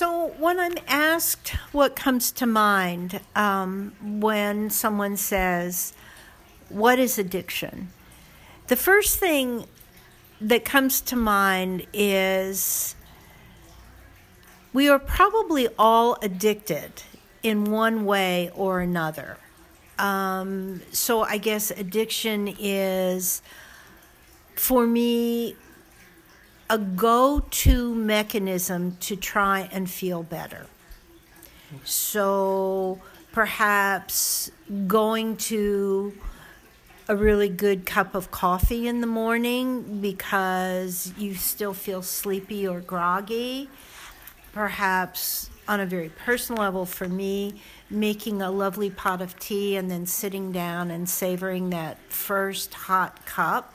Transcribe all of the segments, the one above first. So when I'm asked what comes to mind when someone says, what is addiction? The first thing that comes to mind is we are probably all addicted in one way or another. So I guess addiction is, for me, a go-to mechanism to try and feel better. So perhaps going to a really good cup of coffee in the morning because you still feel sleepy or groggy. Perhaps on a very personal level for me, making a lovely pot of tea and then sitting down and savoring that first hot cup.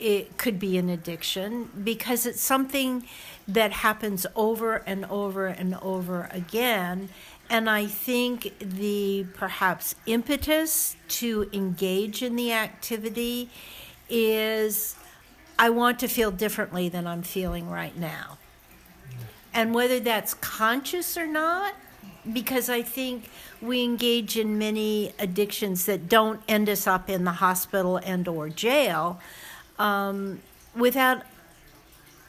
It could be an addiction because it's something that happens over and over and over again. And I think the perhaps impetus to engage in the activity is I want to feel differently than I'm feeling right now. And whether that's conscious or not, because I think we engage in many addictions that don't end us up in the hospital and or jail, without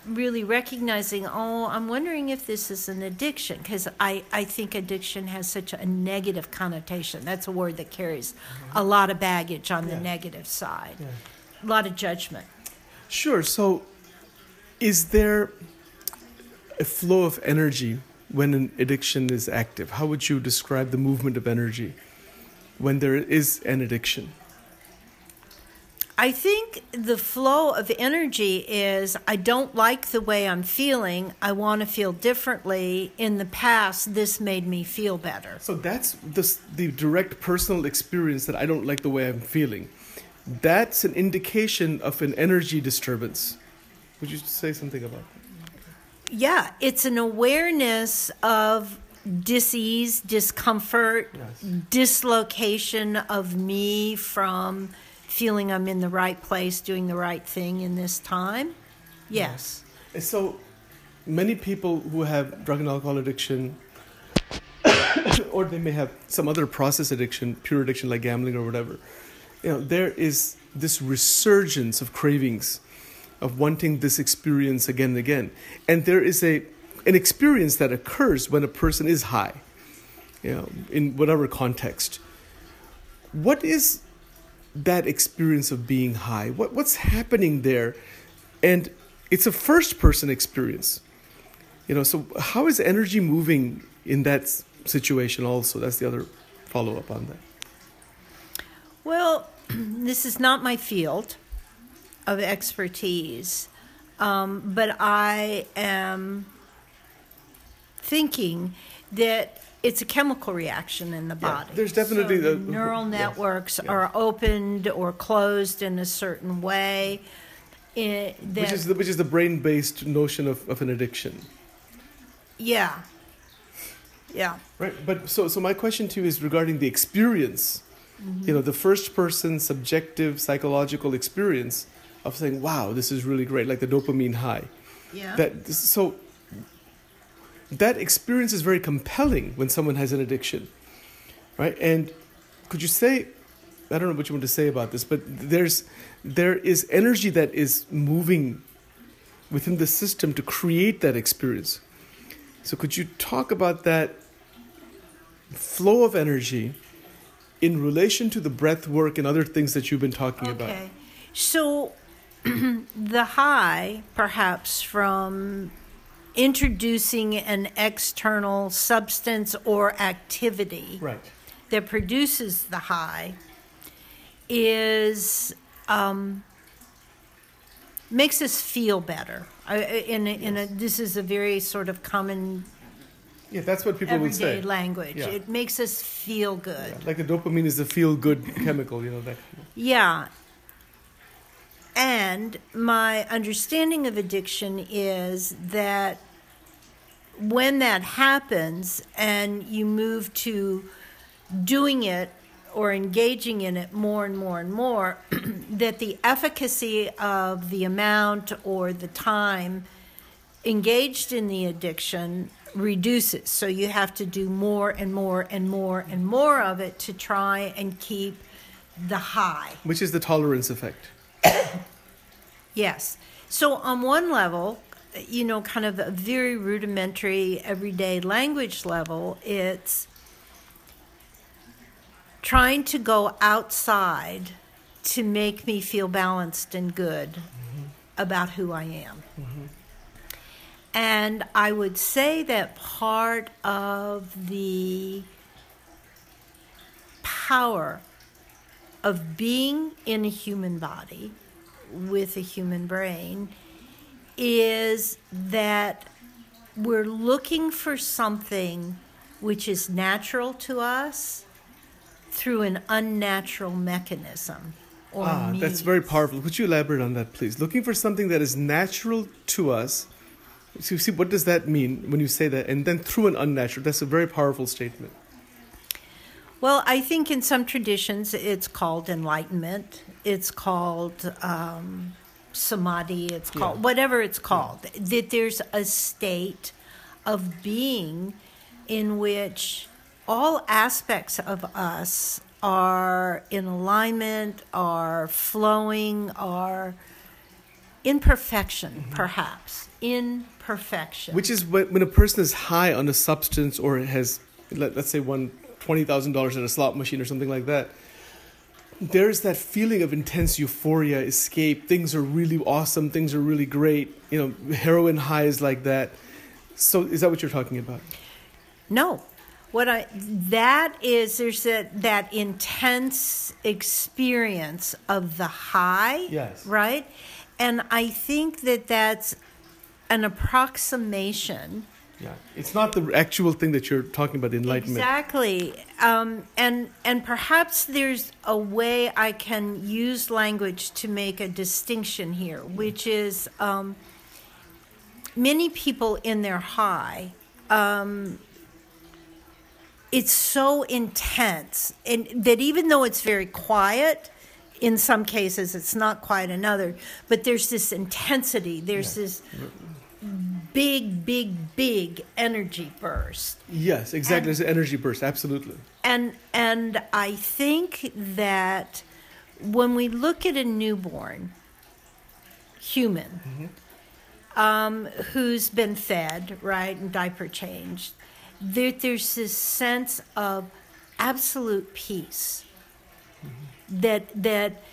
really recognizing, I'm wondering if this is an addiction, because I think addiction has such a negative connotation. That's a word that carries a lot of baggage on the negative side, a lot of judgment. Sure. So is there a flow of energy when an addiction is active? How would you describe the movement of energy when there is an addiction? I think the flow of energy is, I don't like the way I'm feeling. I want to feel differently. In the past, this made me feel better. So that's the direct personal experience that I don't like the way I'm feeling. That's an indication of an energy disturbance. Would you say something about that? Yeah, it's an awareness of dis-ease, discomfort, dislocation of me from feeling I'm in the right place, doing the right thing in this time. Yes. And so many people who have drug and alcohol addiction, or they may have some other process addiction, pure addiction like gambling or whatever, there is this resurgence of cravings, of wanting this experience again and again. And there is an experience that occurs when a person is high, in whatever context. What is that experience of being high? What's happening there? And it's a first-person experience. So how is energy moving in that situation also? That's the other follow-up on that. Well, this is not my field of expertise, but I am thinking that it's a chemical reaction in the body. There's definitely so the neural networks are opened or closed in a certain way. Which is the brain-based notion of an addiction. Yeah. Right. But so my question to you is regarding the experience. The first-person subjective psychological experience of saying, "Wow, this is really great," like the dopamine high. Yeah. That experience is very compelling when someone has an addiction, right? And could you say, I don't know what you want to say about this, but there is energy that is moving within the system to create that experience. So could you talk about that flow of energy in relation to the breath work and other things that you've been talking about? Okay. So the high, perhaps from introducing an external substance or activity that produces the high is makes us feel better. This is a very sort of common that's what people would say. Language. Yeah. It makes us feel good. Yeah. Like the dopamine is a feel-good chemical, that. Yeah. And my understanding of addiction is that when that happens and you move to doing it or engaging in it more and more and more, that the efficacy of the amount or the time engaged in the addiction reduces. So you have to do more and more and more and more of it to try and keep the high. Which is the tolerance effect. Yes. So on one level, you know, kind of a very rudimentary everyday language level, it's trying to go outside to make me feel balanced and good mm-hmm. about who I am. Mm-hmm. And I would say that part of the power of being in a human body with a human brain is that we're looking for something which is natural to us through an unnatural mechanism or means. That's very powerful. Could you elaborate on that, please? Looking for something that is natural to us. So you see, what does that mean when you say that? And then through an unnatural, that's a very powerful statement. Well, I think in some traditions it's called enlightenment. It's called samadhi. It's called whatever it's called. Yeah. That there's a state of being in which all aspects of us are in alignment, are flowing, are imperfection, mm-hmm. perhaps. Imperfection. Which is when a person is high on a substance or has, let's say, won $20,000 at a slot machine or something like that, there's that feeling of intense euphoria, escape. Things are really awesome. Things are really great. You know, heroin highs like that. So is that what you're talking about? No. There's that intense experience of the high, yes. right? And I think that that's an approximation. Yeah, it's not the actual thing that you're talking about, the enlightenment. Exactly, and perhaps there's a way I can use language to make a distinction here, which is many people in their high. It's so intense, and that even though it's very quiet, in some cases it's not quiet in others, but there's this intensity, there's this big energy burst. Yes, exactly, it's an energy burst, absolutely. And I think that when we look at a newborn human mm-hmm. Who's been fed, right, and diaper changed, there's this sense of absolute peace mm-hmm. that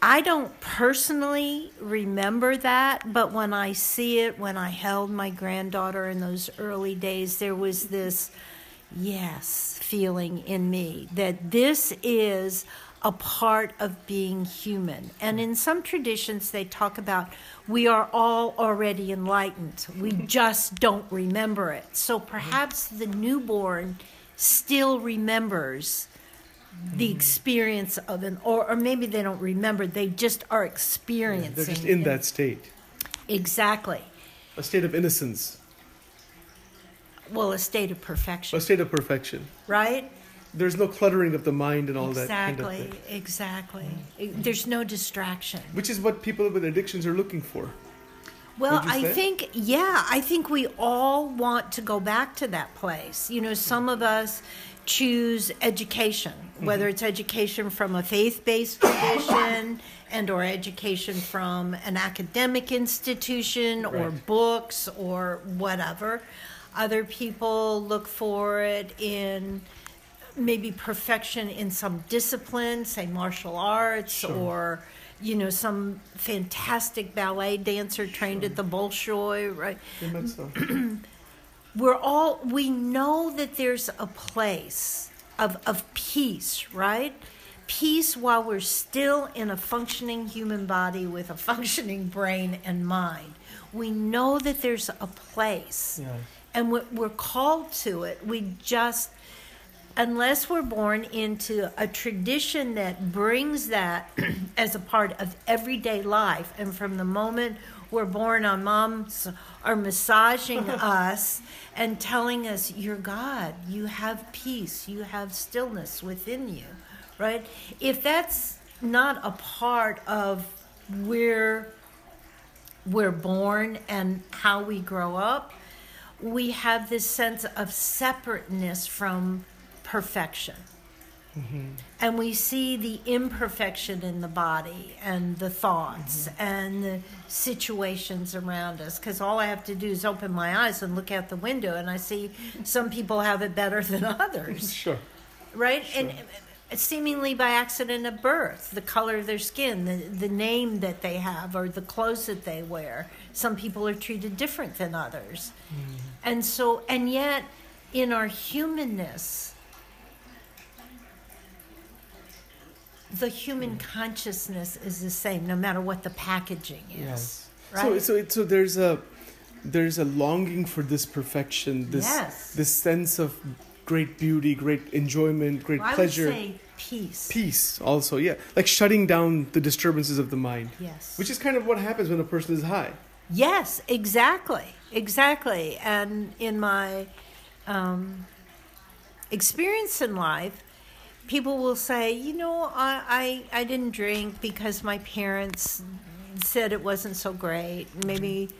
I don't personally remember that, but when I see it, when I held my granddaughter in those early days, there was this yes feeling in me that this is a part of being human. And in some traditions, they talk about we are all already enlightened. We just don't remember it. So perhaps the newborn still remembers the experience of an, or maybe they don't remember. They just are experiencing. Yeah, they're just in that state. Exactly. A state of innocence. Well, a state of perfection. A state of perfection. Right? There's no cluttering of the mind and all exactly, that kind of thing. Exactly. There's no distraction. Which is what people with addictions are looking for. Well, I think we all want to go back to that place. You know, some of us choose education, whether it's education from a faith-based tradition and or education from an academic institution or books or whatever. Other people look for it in maybe perfection in some discipline, say martial arts, or you know, some fantastic ballet dancer trained at the Bolshoi, right? We know that there's a place of peace, right? Peace while we're still in a functioning human body with a functioning brain and mind. We know that there's a place, and we're called to it. We just, unless we're born into a tradition that brings that as a part of everyday life, and from the moment we're born, our moms are massaging us and telling us, you're God, you have peace, you have stillness within you, right? If that's not a part of where we're born and how we grow up, we have this sense of separateness from perfection. Mm-hmm. And we see the imperfection in the body and the thoughts mm-hmm. and the situations around us, because all I have to do is open my eyes and look out the window and I see some people have it better than others. Sure. Right? Sure. And seemingly by accident of birth, the color of their skin, the name that they have or the clothes that they wear. Some people are treated different than others. Mm-hmm. And so, and yet in our humanness, the human consciousness is the same, no matter what the packaging is. Yes. Right? So there's a longing for this perfection, this this sense of great beauty, great enjoyment, great pleasure. I would say peace. Peace also, yeah, like shutting down the disturbances of the mind. Yes, which is kind of what happens when a person is high. Yes, exactly. And in my experience in life, people will say, you know, I didn't drink because my parents said it wasn't so great, maybe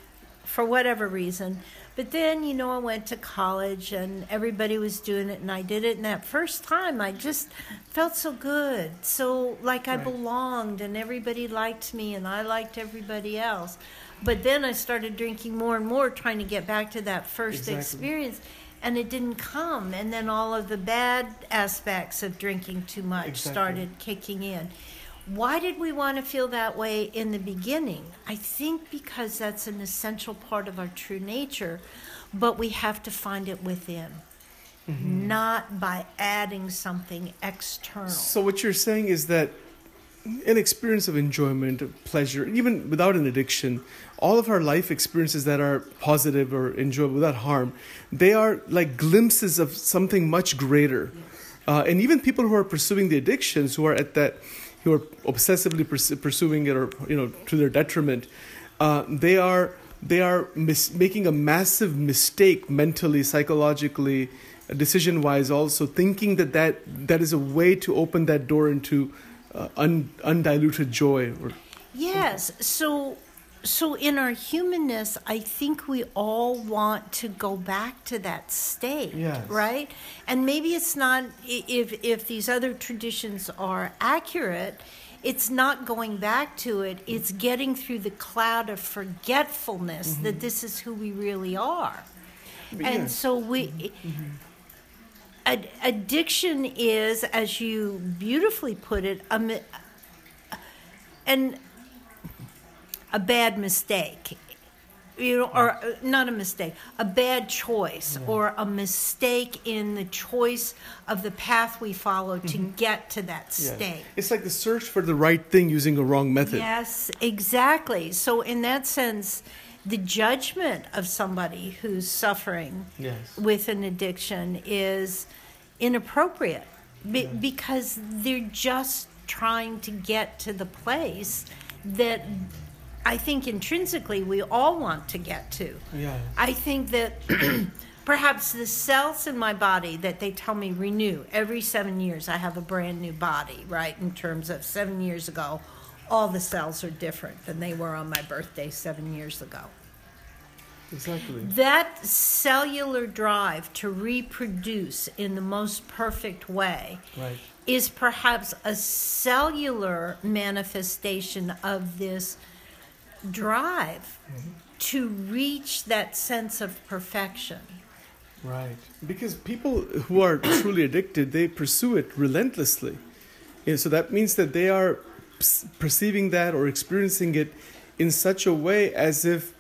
for whatever reason. But then, you know, I went to college and everybody was doing it and I did it. And that first time I just felt so good. So like I belonged and everybody liked me and I liked everybody else. But then I started drinking more and more, trying to get back to that first experience. And it didn't come. And then all of the bad aspects of drinking too much started kicking in. Why did we want to feel that way in the beginning? I think because that's an essential part of our true nature, but we have to find it within, mm-hmm. not by adding something external. So what you're saying is that an experience of enjoyment, of pleasure, even without an addiction, all of our life experiences that are positive or enjoyable, without harm, they are like glimpses of something much greater. Yes. And even people who are pursuing the addictions, who are obsessively pursuing it, or you know, to their detriment, they are making a massive mistake mentally, psychologically, decision-wise, also thinking that is a way to open that door into undiluted joy. Yes. So in our humanness, I think we all want to go back to that state, right? And maybe it's not, if these other traditions are accurate, it's not going back to it. It's getting through the cloud of forgetfulness mm-hmm. that this is who we really are. But and so we... Mm-hmm. Addiction is, as you beautifully put it, a bad mistake, you know, or not a mistake, a bad choice, or a mistake in the choice of the path we follow to get to that state. Yes. It's like the search for the right thing using a wrong method. Yes, exactly. So in that sense, the judgment of somebody who's suffering with an addiction is inappropriate because they're just trying to get to the place that I think intrinsically we all want to get to. Yeah. I think that perhaps the cells in my body that they tell me renew every 7 years, I have a brand new body, right? In terms of 7 years ago, all the cells are different than they were on my birthday 7 years ago. Exactly. That cellular drive to reproduce in the most perfect way is perhaps a cellular manifestation of this drive to reach that sense of perfection. Right. Because people who are truly addicted, they pursue it relentlessly. And so that means that they are perceiving that or experiencing it in such a way as if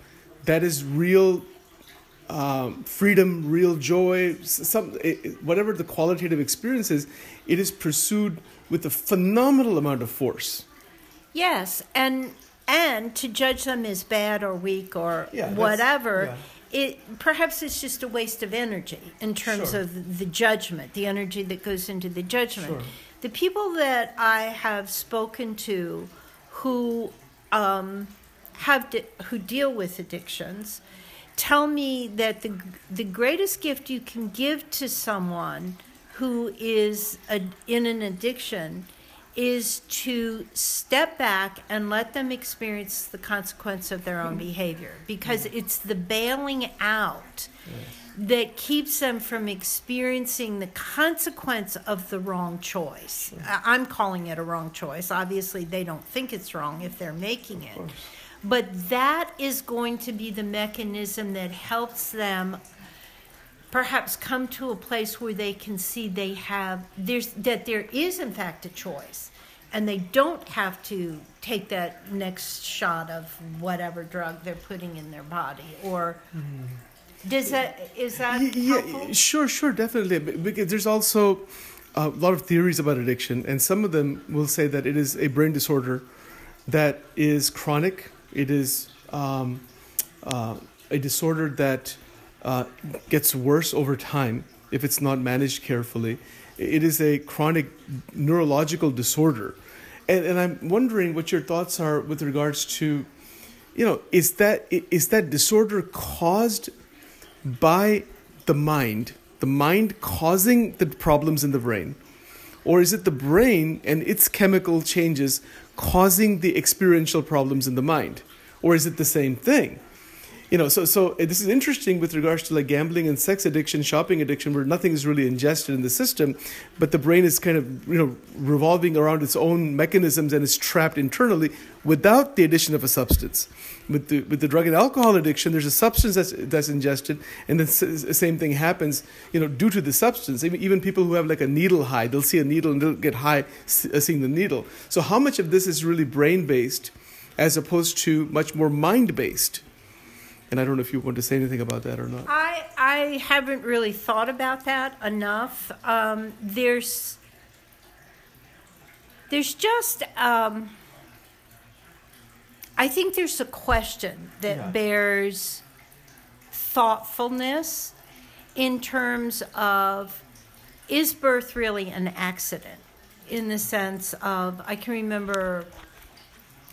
that is real freedom, real joy, whatever the qualitative experience is, it is pursued with a phenomenal amount of force. Yes, and to judge them as bad or weak or whatever, perhaps it's just a waste of energy in terms of the judgment, the energy that goes into the judgment. Sure. The people that I have spoken to who who deal with addictions tell me that the greatest gift you can give to someone who is in an addiction is to step back and let them experience the consequence of their own behavior, because it's the bailing out that keeps them from experiencing the consequence of the wrong choice. I'm calling it a wrong choice. Obviously, they don't think it's wrong if they're making it. But that is going to be the mechanism that helps them perhaps come to a place where they can see there is, in fact, a choice, and they don't have to take that next shot of whatever drug they're putting in their body. Or is that helpful? Sure, definitely. Because there's also a lot of theories about addiction, and some of them will say that it is a brain disorder that is chronic. It is a disorder that gets worse over time if it's not managed carefully. It is a chronic neurological disorder. And I'm wondering what your thoughts are with regards to, is that disorder caused by the mind causing the problems in the brain? Or is it the brain and its chemical changes causing the experiential problems in the mind? Or is it the same thing? So this is interesting with regards to like gambling and sex addiction, shopping addiction, where nothing is really ingested in the system, but the brain is kind of, revolving around its own mechanisms and is trapped internally without the addition of a substance. With the drug and alcohol addiction, there's a substance that's ingested, and then the same thing happens, due to the substance. Even people who have like a needle high, they'll see a needle and they'll get high seeing the needle. So how much of this is really brain-based as opposed to much more mind-based? And I don't know if you want to say anything about that or not. I haven't really thought about that enough. I think there's a question that bears thoughtfulness in terms of, is birth really an accident? In the sense of, I can remember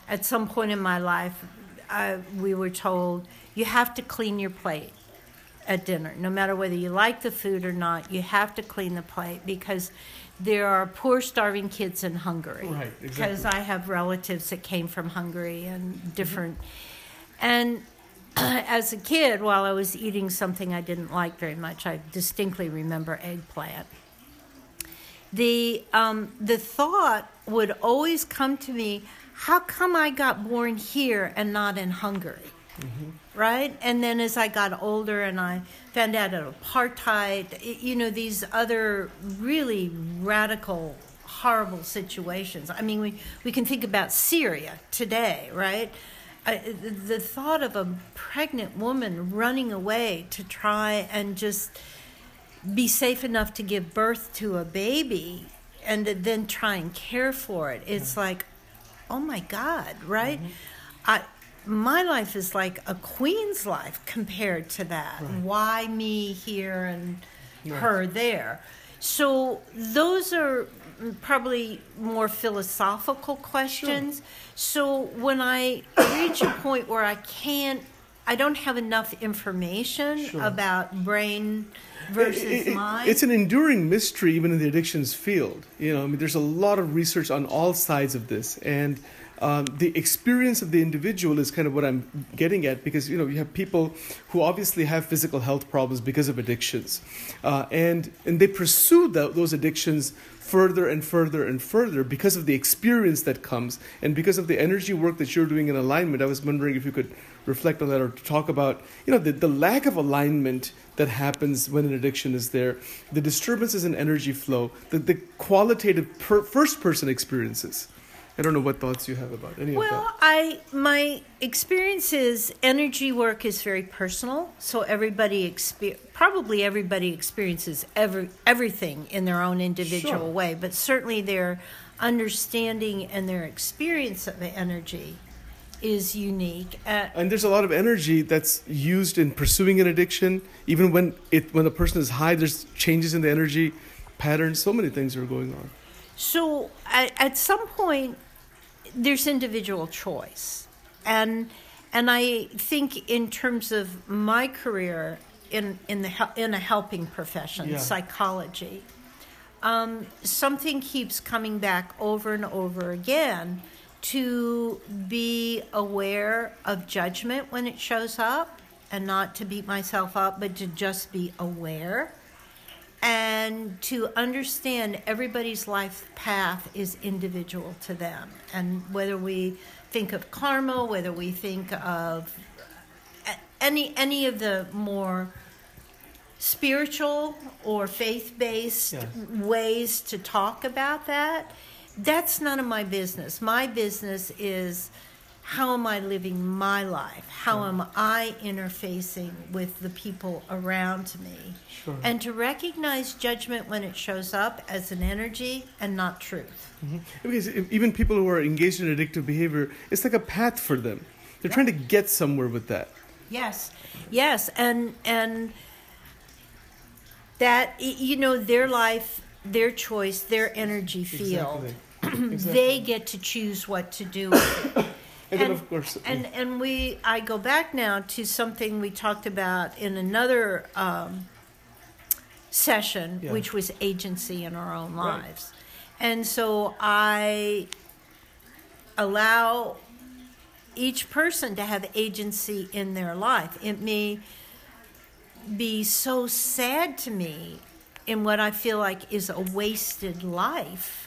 at some point in my life, we were told, you have to clean your plate at dinner. No matter whether you like the food or not, you have to clean the plate because there are poor starving kids in Hungary. Right, exactly. Because I have relatives that came from Hungary and different. Mm-hmm. And as a kid, while I was eating something I didn't like very much, I distinctly remember eggplant. The thought would always come to me, how come I got born here and not in Hungary? Mm-hmm. Right? And then as I got older and I found out about apartheid, these other really radical, horrible situations. I mean, we can think about Syria today, right? The thought of a pregnant woman running away to try and just be safe enough to give birth to a baby and then try and care for it. It's like, oh my God, right? Mm-hmm. My life is like a queen's life compared to that. Right. Why me here and her there? So those are probably more philosophical questions. Sure. So when I reach a point where I don't have enough information about brain versus mind. It's an enduring mystery even in the addictions field. There's a lot of research on all sides of this, and the experience of the individual is kind of what I'm getting at, because you have people who obviously have physical health problems because of addictions, and they pursue those addictions further and further and further because of the experience that comes and because of the energy work that you're doing in alignment. I was wondering if you could reflect on that or talk about the lack of alignment that happens when an addiction is there, the disturbances in energy flow, the qualitative first-person experiences. I don't know what thoughts you have about any of that. Well, my experience is energy work is very personal, so probably everybody experiences everything in their own individual way, but certainly their understanding and their experience of the energy is unique. And there's a lot of energy that's used in pursuing an addiction. Even when a person is high, there's changes in the energy patterns. So many things are going on. So at some point, there's individual choice. And I think in terms of my career in a helping profession, psychology, something keeps coming back over and over again, to be aware of judgment when it shows up and not to beat myself up, but to just be aware and to understand everybody's life path is individual to them. And whether we think of karma, whether we think of any of the more spiritual or faith-based ways to talk about that, that's none of my business. My business is, how am I living my life? How am I interfacing with the people around me? And to recognize judgment when it shows up as an energy and not truth. Because even people who are engaged in addictive behavior, it's like a path for them. They're trying to get somewhere with that. Yes. And that, you know, their life, their choice, their energy field. Exactly. They get to choose what to do with it. And of course, I go back now to something we talked about in another session, which was agency in our own lives. And so I allow each person to have agency in their life. It may be so sad to me in what I feel like is a wasted life.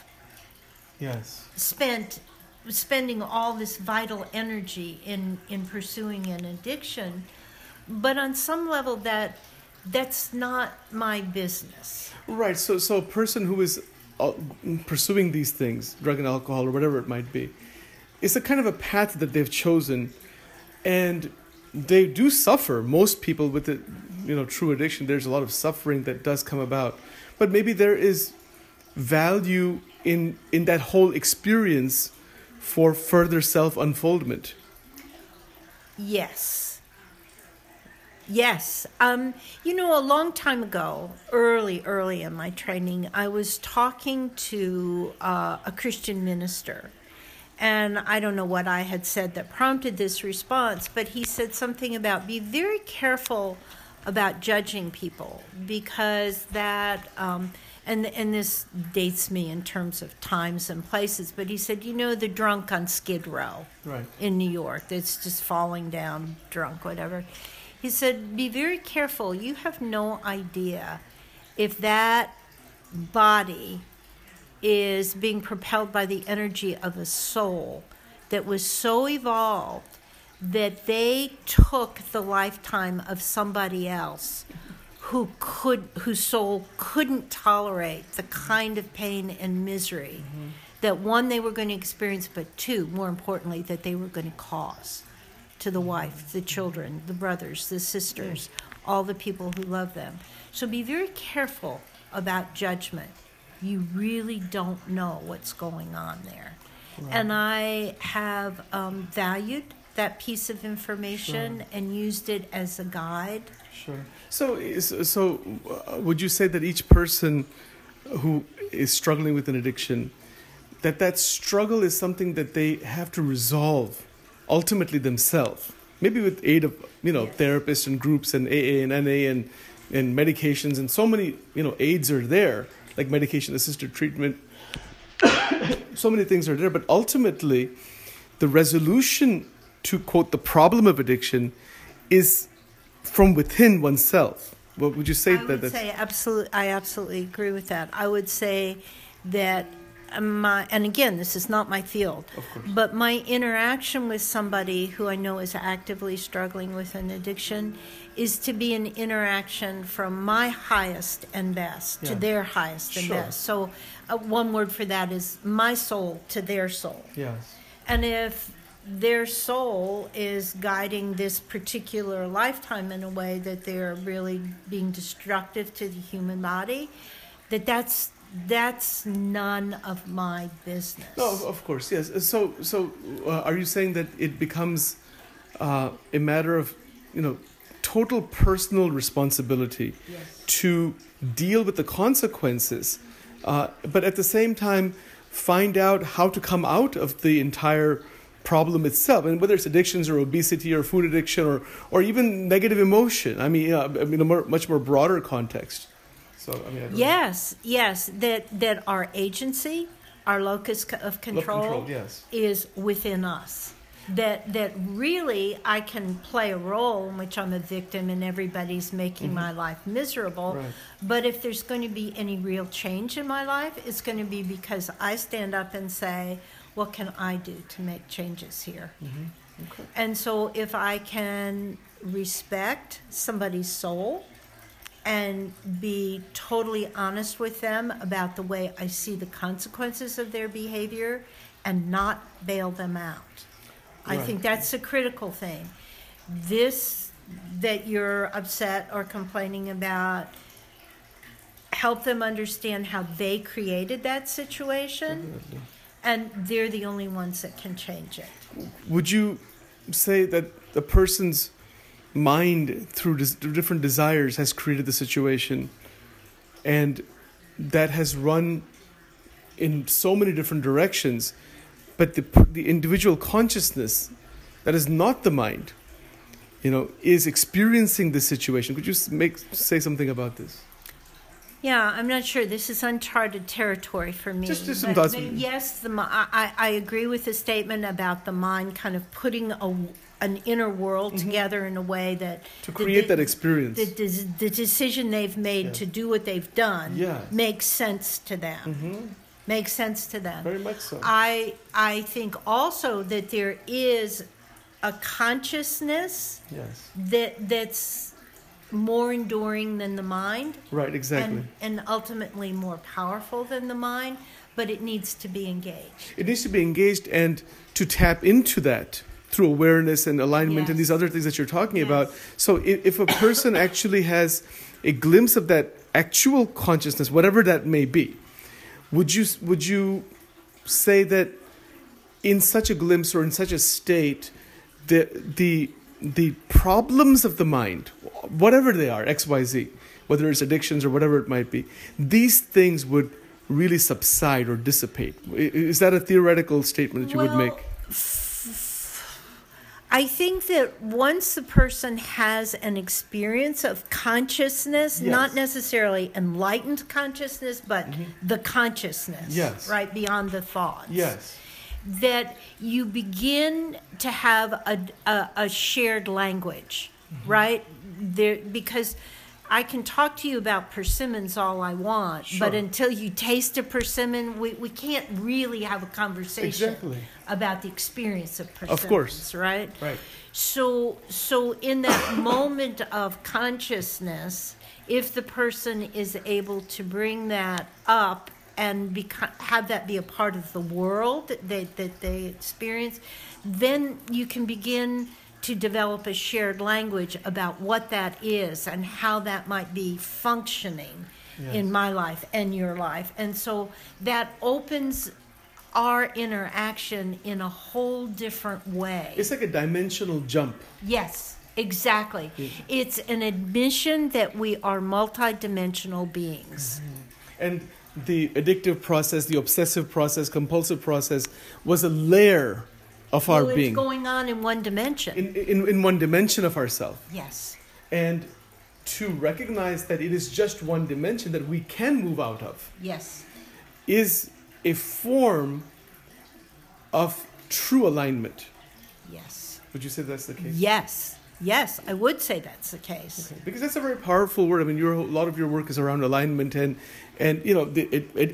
Yes. Spending all this vital energy in pursuing an addiction, but on some level that's not my business. Right. So a person who is pursuing these things, drug and alcohol or whatever it might be, it's a kind of a path that they've chosen, and they do suffer. Most people with the true addiction, there's a lot of suffering that does come about, but maybe there is value in that whole experience for further self-unfoldment. Yes. A long time ago, early in my training, I was talking to a Christian minister. And I don't know what I had said that prompted this response, but he said something about be very careful about judging people, because that... And this dates me in terms of times and places, but he said, the drunk on Skid Row in New York that's just falling down, drunk, whatever. He said, be very careful. You have no idea if that body is being propelled by the energy of a soul that was so evolved that they took the lifetime of somebody else whose soul couldn't tolerate the kind of pain and misery that, one, they were going to experience, but two, more importantly, that they were going to cause to the wife, the children, the brothers, the sisters, all the people who love them. So be very careful about judgment. You really don't know what's going on there. Right. And I have valued that piece of information and used it as a guide. Sure. So would you say that each person who is struggling with an addiction, that struggle is something that they have to resolve ultimately themselves, maybe with aid of therapists and groups and AA and NA and medications, and so many aids are there, like medication-assisted treatment. So many things are there, but ultimately the resolution to, quote, the problem of addiction is from within oneself. What would you say? I absolutely agree with that. I would say that and again, this is not my field, of course, but my interaction with somebody who I know is actively struggling with an addiction is to be an interaction from my highest and best to their highest and best. So one word for that is my soul to their soul. Yes. And if their soul is guiding this particular lifetime in a way that they're really being destructive to the human body, that's none of my business. No, of course, yes. So are you saying that it becomes a matter of total personal responsibility to deal with the consequences, but at the same time find out how to come out of the entire problem itself, and whether it's addictions or obesity or food addiction or even negative emotion. I mean, in a much more broader context. So I mean, yes, that our agency, our locus of control yes. is within us. That really I can play a role in which I'm a victim and everybody's making mm-hmm. my life miserable. Right. But if there's going to be any real change in my life, it's going to be because I stand up and say, what can I do to make changes here? Mm-hmm. Okay. And so if I can respect somebody's soul and be totally honest with them about the way I see the consequences of their behavior and not bail them out. Right. I think that's a critical thing. This that you're upset or complaining about, help them understand how they created that situation, and they're the only ones that can change it. Would you say that a person's mind through different desires has created the situation, and that has run in so many different directions? But the individual consciousness that is not the mind, is experiencing this situation. Could you say something about this? Yeah, I'm not sure. This is uncharted territory for me. Just some thoughts. Yes, I agree with the statement about the mind kind of putting an inner world mm-hmm. together in a way that... to create that experience. The decision they've made yeah. to do what they've done yeah. makes sense to them. Mm-hmm. Makes sense to them. Very much so. I think also that there is a consciousness yes. that's more enduring than the mind. Right, exactly. And ultimately more powerful than the mind, but it needs to be engaged. It needs to be engaged and to tap into that through awareness and alignment yes. and these other things that you're talking yes. about. So if a person actually has a glimpse of that actual consciousness, whatever that may be, would you say that in such a glimpse or in such a state, the problems of the mind, whatever they are, X, Y, Z, whether it's addictions or whatever it might be, these things would really subside or dissipate? Is that a theoretical statement that you would make? I think that once the person has an experience of consciousness, yes. not necessarily enlightened consciousness, but mm-hmm. the consciousness, yes. right, beyond the thoughts, yes. that you begin to have a shared language, mm-hmm. right? There, because I can talk to you about persimmons all I want, sure. but until you taste a persimmon, we can't really have a conversation exactly. about the experience of persimmons. Of course. Right? So in that moment of consciousness, if the person is able to bring that up and have that be a part of the world that they experience, then you can begin to develop a shared language about what that is and how that might be functioning yes. in my life and your life. And so that opens our interaction in a whole different way. It's like a dimensional jump. Yes, exactly. Yeah. It's an admission that we are multidimensional beings. Mm-hmm. And the addictive process, the obsessive process, compulsive process was a layer of our being. It's going on in one dimension. In one dimension of ourself. Yes. And to recognize that it is just one dimension that we can move out of. Yes. Is a form of true alignment. Yes. Would you say that's the case? Yes. Yes, I would say that's the case. Okay. Because that's a very powerful word. I mean, a lot of your work is around alignment, and the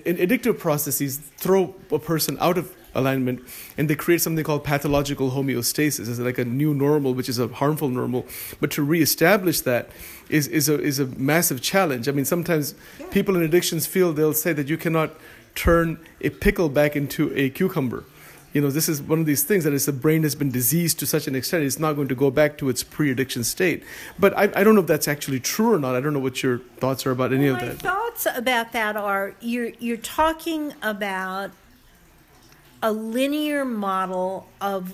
addictive processes throw a person out of alignment, and they create something called pathological homeostasis. It's like a new normal, which is a harmful normal. But to reestablish that is a massive challenge. I mean, sometimes yeah. people in addictions feel they'll say that you cannot turn a pickle back into a cucumber. This is one of these things that is the brain has been diseased to such an extent it's not going to go back to its pre-addiction state. But I don't know if that's actually true or not. I don't know what your thoughts are about any of that. My thoughts about that are you're talking about a linear model of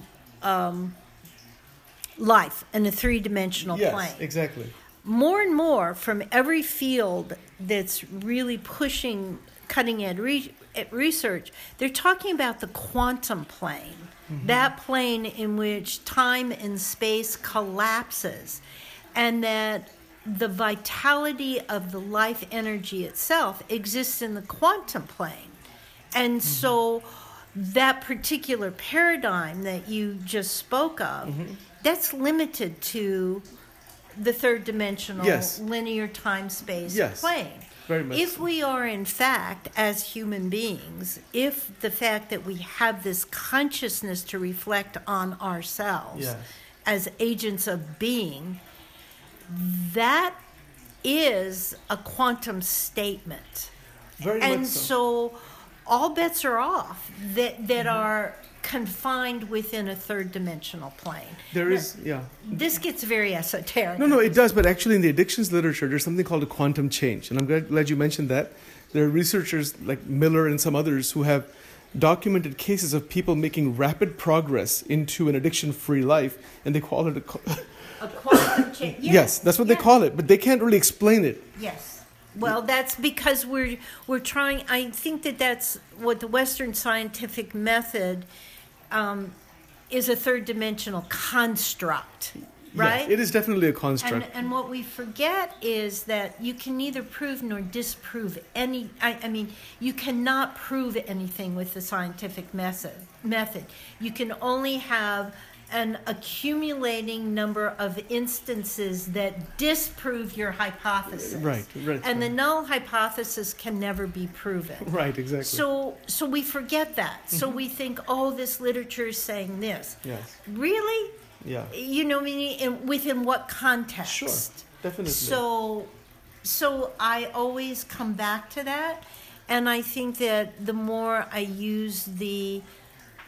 life in a three-dimensional plane. Yes, exactly. More and more from every field that's really pushing cutting-edge research, they're talking about the quantum plane, mm-hmm. that plane in which time and space collapses, and that the vitality of the life energy itself exists in the quantum plane. And so that particular paradigm that you just spoke of, that's limited to the third dimensional linear time space plane. Very much if so. We are, in fact, as human beings, if the fact that we have this consciousness to reflect on ourselves as agents of being, that is a quantum statement. Very much so. All bets are off that are confined within a third-dimensional plane. This gets very esoteric. No, it does, but actually in the addictions literature, there's something called a quantum change, and I'm glad you mentioned that. There are researchers like Miller and some others who have documented cases of people making rapid progress into an addiction-free life, and they call it a quantum change. Yes, that's what they call it, but they can't really explain it. Yes. Well, that's because we're trying. I think that's what the Western scientific method is, a third-dimensional construct, right? Yes, it is definitely a construct. And what we forget is that you can neither prove nor disprove any. I mean, you cannot prove anything with the scientific method. You can only have an accumulating number of instances that disprove your hypothesis. Right. And the null hypothesis can never be proven. Right, exactly. So we forget that. Mm-hmm. So we think, this literature is saying this. Yes. Really? Yeah. You know what I mean? Within what context? Sure, definitely. So I always come back to that. And I think that the more I use the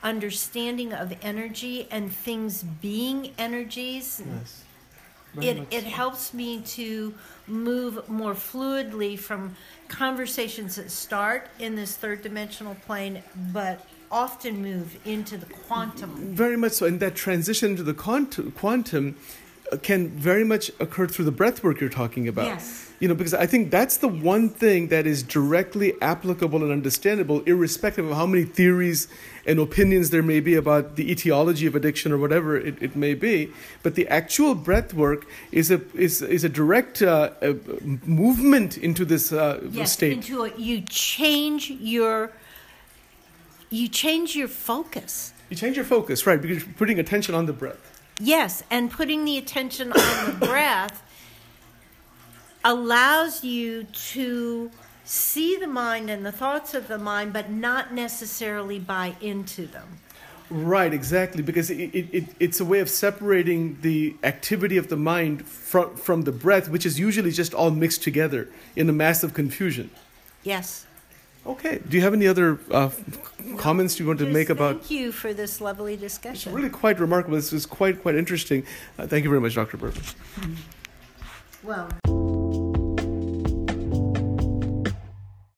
understanding of energy and things being energies, it helps me to move more fluidly from conversations that start in this third dimensional plane but often move into the quantum. Very much so, and that transition to the quantum can very much occur through the breath work you're talking about. Yes. You know, because I think that's the one thing that is directly applicable and understandable, irrespective of how many theories and opinions there may be about the etiology of addiction or whatever it may be. But the actual breath work is a direct movement into this state. You change your focus. You change your focus, right? Because you're putting attention on the breath. Yes, and putting the attention on the breath allows you to see the mind and the thoughts of the mind, but not necessarily buy into them. Right, exactly, because it's a way of separating the activity of the mind from the breath, which is usually just all mixed together in a mass of confusion. Yes. Okay. Do you have any other comments you want to make about? Thank you for this lovely discussion. It's really quite remarkable. This is quite interesting. Thank you very much, Dr. Burman. Well.